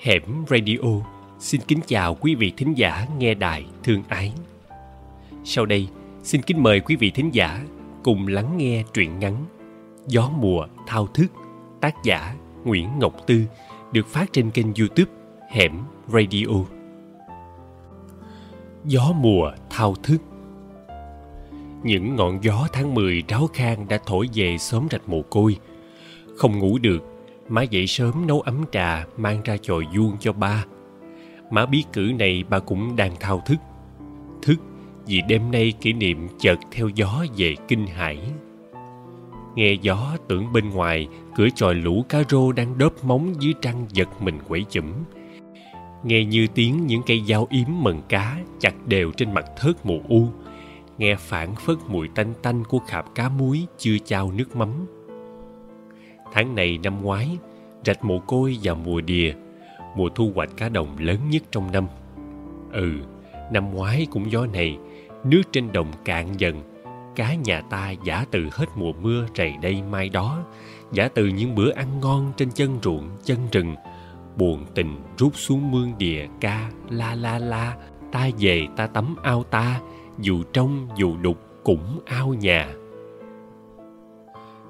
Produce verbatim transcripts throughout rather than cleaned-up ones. Hẻm Radio xin kính chào quý vị thính giả nghe đài thương ái. Sau đây, xin kính mời quý vị thính giả cùng lắng nghe truyện ngắn Gió mùa thao thức, tác giả Nguyễn Ngọc Tư, được phát trên kênh YouTube Hẻm Radio. Gió mùa thao thức. Những ngọn gió tháng mười ráo khang đã thổi về xóm Rạch Mồ Côi. Không ngủ được, má dậy sớm nấu ấm trà mang ra chòi vuông cho ba. Má biết cử này ba cũng đang thao thức. Thức vì đêm nay kỷ niệm chợt theo gió về kinh hải. Nghe gió tưởng bên ngoài cửa chòi lũ cá rô đang đớp móng dưới trăng giật mình quẩy chủm. Nghe như tiếng những cây dao yếm mần cá chặt đều trên mặt thớt mù u. Nghe phảng phất mùi tanh tanh của khạp cá muối chưa chao nước mắm. Tháng này năm ngoái, Rạch Mồ Côi vào mùa đìa, mùa thu hoạch cá đồng lớn nhất trong năm. Ừ, năm ngoái cũng gió này, nước trên đồng cạn dần, cá nhà ta giả từ hết mùa mưa rày đây mai đó, giả từ những bữa ăn ngon trên chân ruộng, chân rừng, buồn tình rút xuống mương đìa ca, la la la, ta về ta tắm ao ta, dù trong dù đục cũng ao nhà.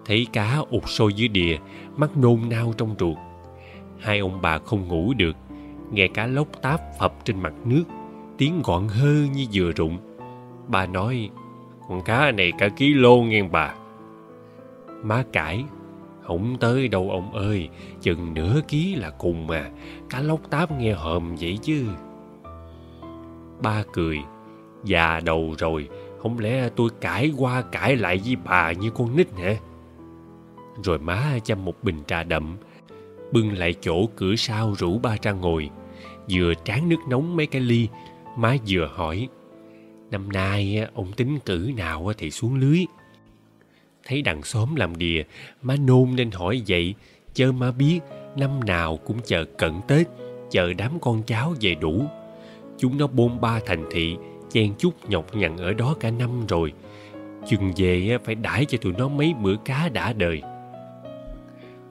Thấy cá ụt sôi dưới đìa, mắt nôn nao trong ruột. Hai ông bà không ngủ được, nghe cá lóc táp phập trên mặt nước, tiếng gọn hơ như vừa rụng. Bà nói, con cá này cả ký lô nghe bà. Má cãi, không tới đâu ông ơi, chừng nửa ký là cùng mà, cá lóc táp nghe hòm vậy chứ. Ba cười, già đầu rồi, không lẽ tôi cãi qua cãi lại với bà như con nít hả? Rồi má châm một bình trà đậm, bưng lại chỗ cửa sau rủ ba ra ngồi. Vừa tráng nước nóng mấy cái ly, má vừa hỏi, năm nay ông tính cử nào thì xuống lưới? Thấy đằng xóm làm đìa, má nôn nên hỏi vậy, chớ má biết năm nào cũng chờ cận Tết, chờ đám con cháu về đủ. Chúng nó bôn ba thành thị, chen chúc nhọc nhằn ở đó cả năm rồi, chừng về phải đãi cho tụi nó mấy bữa cá đã đời.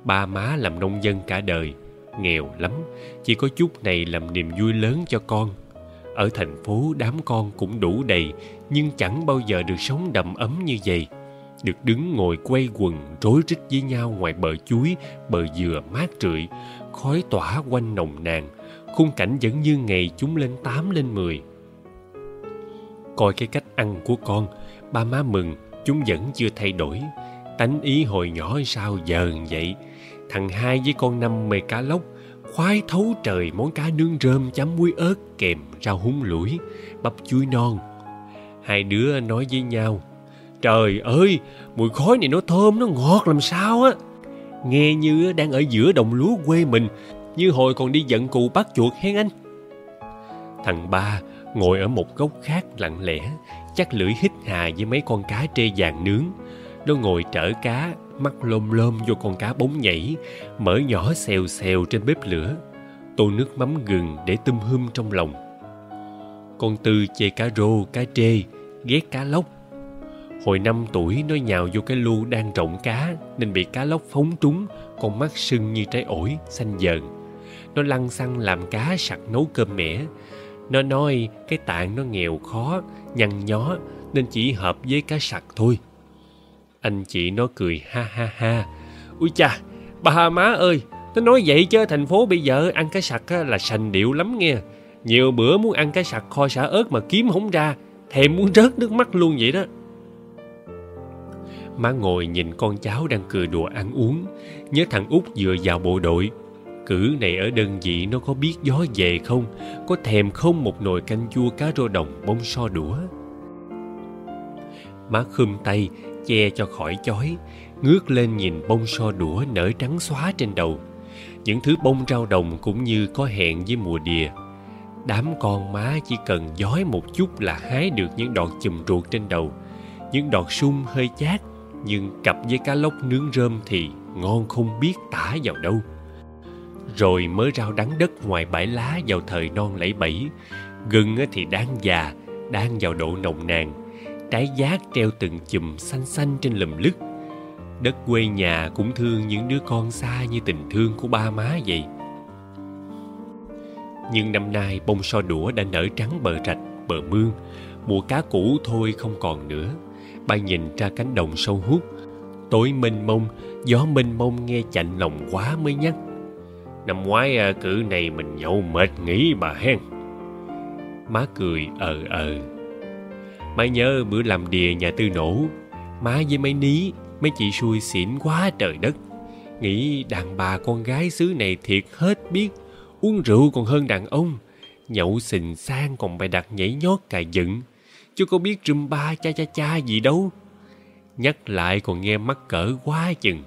Ba má làm nông dân cả đời, nghèo lắm, chỉ có chút này làm niềm vui lớn cho con. Ở thành phố đám con cũng đủ đầy, nhưng chẳng bao giờ được sống đầm ấm như vậy, được đứng ngồi quây quần rối rít với nhau ngoài bờ chuối, bờ dừa mát rượi, khói tỏa quanh nồng nàn, khung cảnh vẫn như ngày chúng lên tám lên mười. Coi cái cách ăn của con, ba má mừng chúng vẫn chưa thay đổi. Tánh ý hồi nhỏ sao giờ vậy. Thằng hai với con năm mê cá lóc, khoái thấu trời món cá nướng rơm chấm muối ớt kèm rau húng lủi, bắp chuối non. Hai đứa nói với nhau, trời ơi, mùi khói này nó thơm, nó ngọt làm sao á. Nghe như đang ở giữa đồng lúa quê mình, như hồi còn đi giận cù bắt chuột hen anh. Thằng ba ngồi ở một góc khác lặng lẽ, chắc lưỡi hít hà với mấy con cá trê vàng nướng. Nó ngồi trở cá, mắt lom lom vô con cá bóng nhảy, mỡ nhỏ xèo xèo trên bếp lửa, tô nước mắm gừng để tum hum trong lòng. Con Tư chê cá rô, cá trê, ghét cá lóc. Hồi năm tuổi nó nhào vô cái lu đang rộng cá nên bị cá lóc phóng trúng, con mắt sưng như trái ổi, xanh dờn. Nó lăn xăng làm cá sặc nấu cơm mẻ. Nó nói cái tạng nó nghèo khó, nhăn nhó nên chỉ hợp với cá sặc thôi. Anh chị nó cười ha ha ha. Úi cha, bà má ơi, nó nói vậy chứ thành phố bây giờ ăn cá sặc là sành điệu lắm nghe. Nhiều bữa muốn ăn cá sặc kho sả ớt mà kiếm không ra, thèm muốn rớt nước mắt luôn vậy đó. Má ngồi nhìn con cháu đang cười đùa ăn uống, nhớ thằng út vừa vào bộ đội. Cử này ở đơn vị nó có biết gió về không, có thèm không một nồi canh chua cá rô đồng bông so đũa. Má khum tay che cho khỏi chói, ngước lên nhìn bông so đũa nở trắng xóa trên đầu. Những thứ bông rau đồng cũng như có hẹn với mùa đìa. Đám con má chỉ cần giói một chút là hái được những đọt chùm ruột trên đầu, những đọt sung hơi chát, nhưng cặp với cá lóc nướng rơm thì ngon không biết tả vào đâu. Rồi mớ rau đắng đất ngoài bãi lá vào thời non lẫy bẫy, gừng thì đang già, đang vào độ nồng nàn, trái giác treo từng chùm xanh xanh trên lùm lứt. Đất quê nhà cũng thương những đứa con xa như tình thương của ba má vậy. Nhưng năm nay bông so đũa đã nở trắng bờ rạch, bờ mương. Mùa cá cũ thôi không còn nữa. Ba nhìn ra cánh đồng sâu hút, tối mênh mông, gió mênh mông nghe chạnh lòng quá mới nhắc. Năm ngoái cử này mình nhậu mệt nghỉ bà hen. Má cười ờ ờ. Má nhớ bữa làm đìa nhà Tư nổ, má với mấy ní, mấy chị xui xỉn quá trời đất. Nghĩ đàn bà con gái xứ này thiệt hết biết, uống rượu còn hơn đàn ông, nhậu xình sang còn bày đặt nhảy nhót cài dựng, chứ có biết rum ba cha cha cha gì đâu. Nhắc lại còn nghe mắc cỡ quá chừng.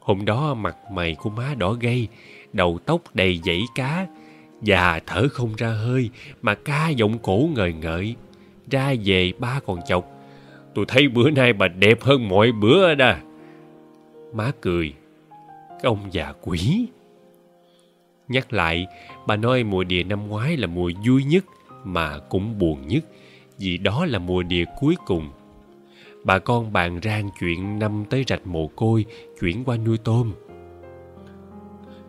Hôm đó mặt mày của má đỏ gay, đầu tóc đầy dãy cá, già thở không ra hơi mà ca giọng cổ ngời ngợi. Ra về ba còn chọc: "Tôi thấy bữa nay bà đẹp hơn mọi bữa đó." Má cười: "Cái ông già quỷ." Nhắc lại, bà nói mùa đìa năm ngoái là mùa vui nhất mà cũng buồn nhất, vì đó là mùa đìa cuối cùng. Bà con bàn rang chuyện năm tới rạch mồ côi, chuyển qua nuôi tôm.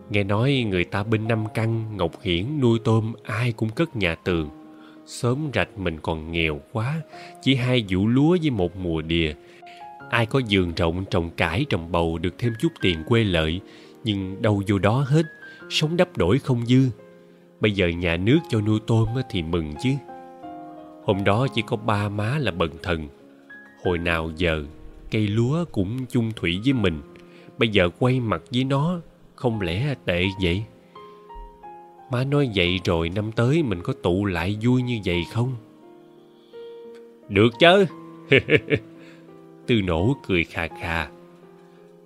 Nghe nói người ta bên Nam Căn, Ngọc Hiển nuôi tôm ai cũng cất nhà tường. Xóm rạch mình còn nghèo quá, chỉ hai vụ lúa với một mùa đìa. Ai có vườn rộng trồng cải trồng bầu được thêm chút tiền quê lợi, nhưng đâu vô đó hết, sống đắp đổi không dư. Bây giờ nhà nước cho nuôi tôm thì mừng chứ. Hôm đó chỉ có ba má là bần thần. Hồi nào giờ cây lúa cũng chung thủy với mình, bây giờ quay mặt với nó, không lẽ tệ vậy? Má nói vậy rồi năm tới mình có tụ lại vui như vậy không? Được chứ. Tư nổ cười khà khà.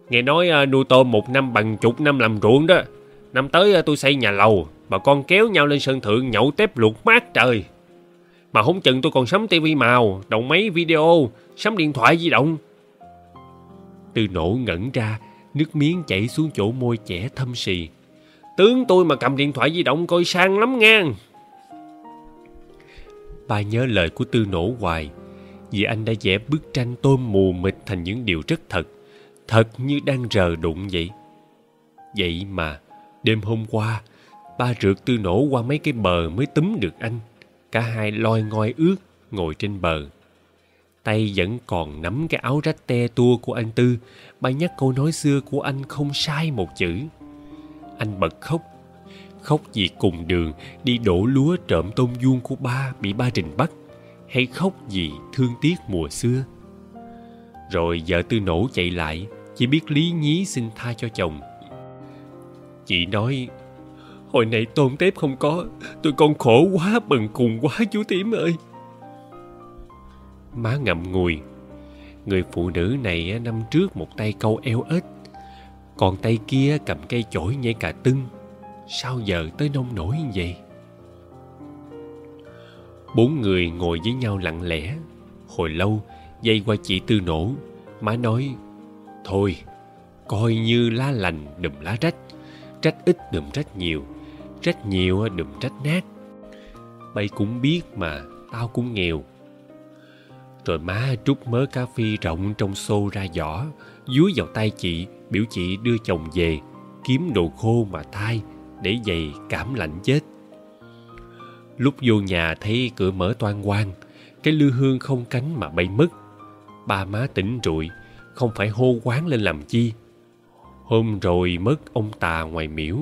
Nghe nói nuôi tôm một năm bằng chục năm làm ruộng đó. Năm tới tôi xây nhà lầu, bà con kéo nhau lên sân thượng nhậu tép luộc mát trời. Mà không chừng tôi còn sắm tivi màu, động máy video, sắm điện thoại di động. Tư nổ ngẩn ra, nước miếng chảy xuống chỗ môi trẻ thâm sì. Tướng tôi mà cầm điện thoại di động coi sang lắm nghe. Ba nhớ lời của Tư nổ hoài, vì anh đã vẽ bức tranh tôm mù mịt thành những điều rất thật, thật như đang rờ đụng vậy. Vậy mà, đêm hôm qua, ba rượt Tư nổ qua mấy cái bờ mới túm được anh. Cả hai loi ngoi ướt ngồi trên bờ. Tay vẫn còn nắm cái áo rách te tua của anh Tư. Ba nhắc câu nói xưa của anh không sai một chữ. Anh bật khóc. Khóc vì cùng đường đi đổ lúa trộm tôm vuông của ba bị ba rình bắt, hay khóc vì thương tiếc mùa xưa? Rồi vợ Tư nổ chạy lại, chỉ biết lý nhí xin tha cho chồng. Chị nói: "Hồi này tôm tép không có, tụi con khổ quá, bần cùng quá chú Tím ơi." Má ngậm ngùi. Người phụ nữ này năm trước một tay câu eo ếch, còn tay kia cầm cây chổi nhảy cà tưng. Sao giờ tới nông nổi như vậy? Bốn người ngồi với nhau lặng lẽ. Hồi lâu, dây qua chị Tư nổ. Má nói: "Thôi, coi như lá lành đùm lá rách, trách ít đùm trách nhiều, trách nhiều đùm trách nát. Bay cũng biết mà, tao cũng nghèo." Rồi má trút mớ cà phê rộng trong xô ra giỏ, dúi vào tay chị, biểu chị đưa chồng về, kiếm đồ khô mà thay, để giày cảm lạnh chết. Lúc vô nhà thấy cửa mở toang hoang, cái lư hương không cánh mà bay mất. Ba má tỉnh rụi, không phải hô quán lên làm chi. Hôm rồi mất ông tà ngoài miễu,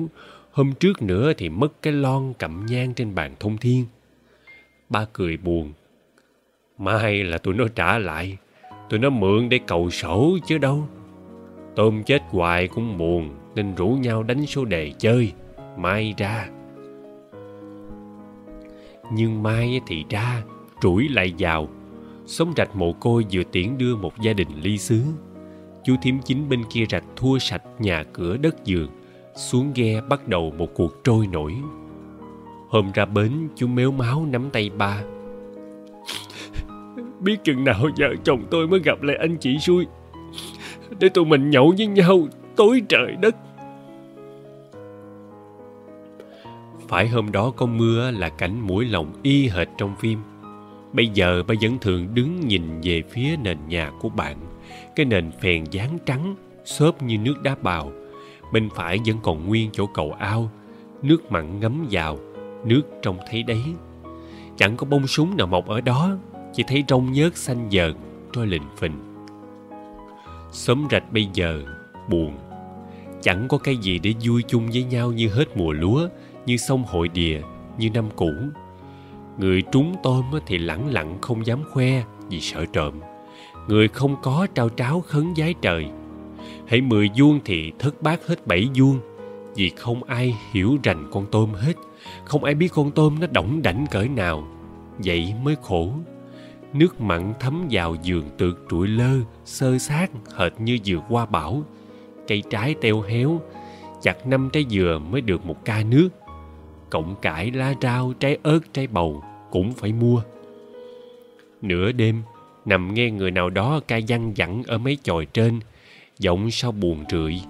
hôm trước nữa thì mất cái lon cặm nhang trên bàn thông thiên. Ba cười buồn. Mai là tụi nó trả lại, tụi nó mượn để cầu sổ chứ đâu. Tôm chết hoài cũng buồn, nên rủ nhau đánh số đề chơi, mai ra. Nhưng mai thì ra, trũi lại vào. Xóm rạch mồ côi vừa tiễn đưa một gia đình ly xứ. Chú Thím Chính bên kia rạch thua sạch nhà cửa đất vườn, xuống ghe bắt đầu một cuộc trôi nổi. Hôm ra bến, chú mếu máu nắm tay ba. Biết chừng nào vợ chồng tôi mới gặp lại anh chị xui, để tụi mình nhậu với nhau tối trời đất. Phải hôm đó có mưa là cảnh mũi lòng y hệt trong phim. Bây giờ ba vẫn thường đứng nhìn về phía nền nhà của bạn, cái nền phèn dáng trắng xốp như nước đá bào. Bên phải vẫn còn nguyên chỗ cầu ao, nước mặn ngấm vào nước trông thấy đấy. Chẳng có bông súng nào mọc ở đó, chỉ thấy rong nhớt xanh dợn trôi lình phình. Xóm rạch bây giờ buồn, chẳng có cái gì để vui chung với nhau như hết mùa lúa, như sông hội đìa, như năm cũ. Người trúng tôm thì lẳng lặng không dám khoe vì sợ trộm, người không có trao tráo khấn vái trời. Hễ mười vuông thì thất bát hết bảy vuông, vì không ai hiểu rành con tôm hết, không ai biết con tôm nó đỏng đảnh cỡ nào. Vậy mới khổ. Nước mặn thấm vào vườn tược trụi lơ, xơ xác hệt như vừa qua bão. Cây trái teo héo, chặt năm trái dừa mới được một ca nước. Cọng cải, lá rau, trái ớt, trái bầu cũng phải mua. Nửa đêm, nằm nghe người nào đó ca văng vẳng ở mấy chòi trên, giọng sao buồn rượi.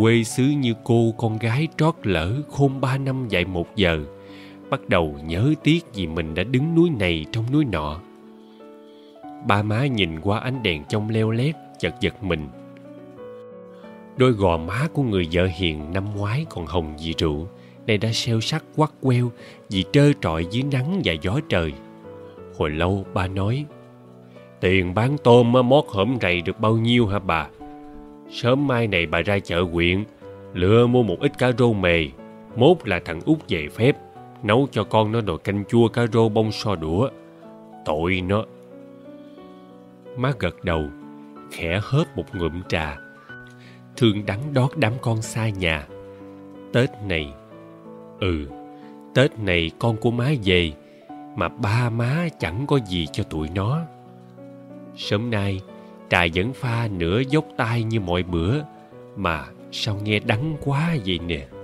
Quê xứ như cô con gái trót lỡ khôn ba năm dạy một giờ, bắt đầu nhớ tiếc vì mình đã đứng núi này trong núi nọ. Ba má nhìn qua ánh đèn trong leo lét, chật giật mình. Đôi gò má của người vợ hiền năm ngoái còn hồng vì rượu, nay đã xeo sắc quắt queo vì trơ trọi dưới nắng và gió trời. Hồi lâu ba nói: "Tiền bán tôm mót hổm rầy được bao nhiêu hả bà? Sớm mai này bà ra chợ huyện lựa mua một ít cá rô mề, mốt là thằng út về phép, nấu cho con nó nồi canh chua cá rô bông so đũa. Tội nó." Má gật đầu, khẽ hớp một ngụm trà, thương đắng đót đám con xa nhà. Tết này, ừ, Tết này con của má về, mà ba má chẳng có gì cho tụi nó. Sớm nay, trà vẫn pha nửa dốc tay như mọi bữa, mà sao nghe đắng quá vậy nè.